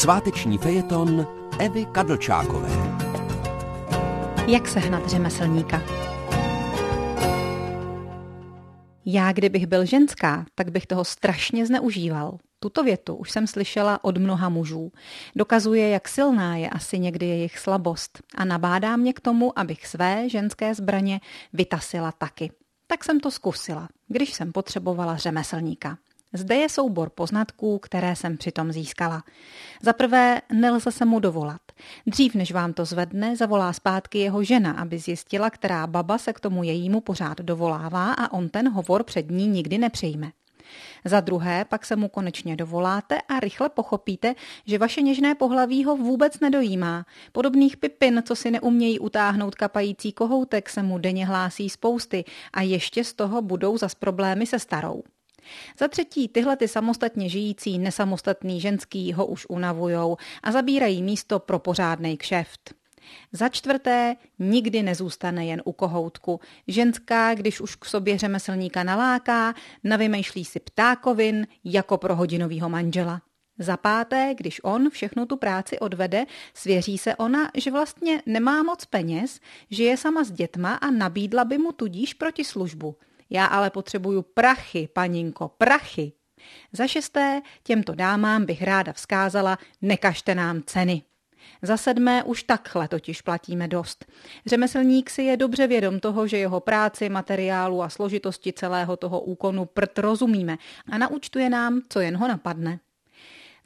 Sváteční fejeton Evy Kadlčákové. Jak sehnat řemeslníka? Já, kdybych byl ženská, tak bych toho strašně zneužíval. Tuto větu už jsem slyšela od mnoha mužů. Dokazuje, jak silná je asi někdy jejich slabost a nabádá mě k tomu, abych své ženské zbraně vytasila taky. Tak jsem to zkusila, když jsem potřebovala řemeslníka. Zde je soubor poznatků, které jsem přitom získala. Za prvé, nelze se mu dovolat. Dřív, než vám to zvedne, zavolá zpátky jeho žena, aby zjistila, která baba se k tomu jejímu pořád dovolává a on ten hovor před ní nikdy nepřijme. Za druhé, pak se mu konečně dovoláte a rychle pochopíte, že vaše něžné pohlaví ho vůbec nedojímá. Podobných pipin, co si neumějí utáhnout kapající kohoutek, se mu denně hlásí spousty a ještě z toho budou zas problémy se starou. Za třetí, tyhle ty samostatně žijící nesamostatný ženský ho už unavujou a zabírají místo pro pořádnej kšeft. Za čtvrté, nikdy nezůstane jen u kohoutku. Ženská, když už k sobě řemeslníka naláká, navymýšlí si ptákovin jako pro hodinovýho manžela. Za páté, když on všechnu tu práci odvede, svěří se ona, že vlastně nemá moc peněz, žije sama s dětma a nabídla by mu tudíž protislužbu. Já ale potřebuju prachy, paninko, prachy. Za šesté, těmto dámám bych ráda vzkázala, nekažte nám ceny. Za sedmé, už takhle totiž platíme dost. Řemeslník si je dobře vědom toho, že jeho práci, materiálu a složitosti celého toho úkonu prd rozumíme a naučtuje nám, co jen ho napadne.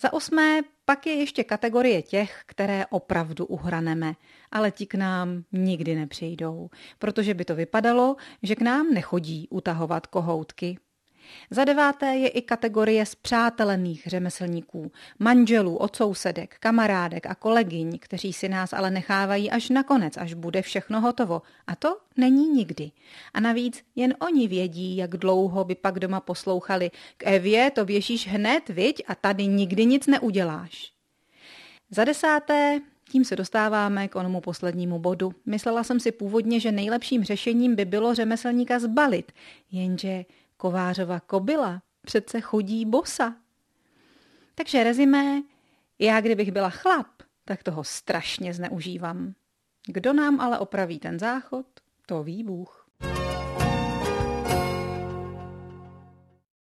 Za osmé, pak je ještě kategorie těch, které opravdu uhraneme, ale ti k nám nikdy nepřijdou, protože by to vypadalo, že k nám nechodí utahovat kohoutky. Za deváté je i kategorie spřátelených řemeslníků, manželů, od sousedek, kamarádek a kolegyň, kteří si nás ale nechávají až nakonec, až bude všechno hotovo. A to není nikdy. A navíc jen oni vědí, jak dlouho by pak doma poslouchali. K Evě to běžíš hned, viď, a tady nikdy nic neuděláš. Za desáté... Tím se dostáváme k onomu poslednímu bodu. Myslela jsem si původně, že nejlepším řešením by bylo řemeslníka zbalit, jenže kovářova kobyla přece chodí bosa. Takže rezimé, já kdybych byla chlap, tak toho strašně zneužívám. Kdo nám ale opraví ten záchod, to ví Bůh.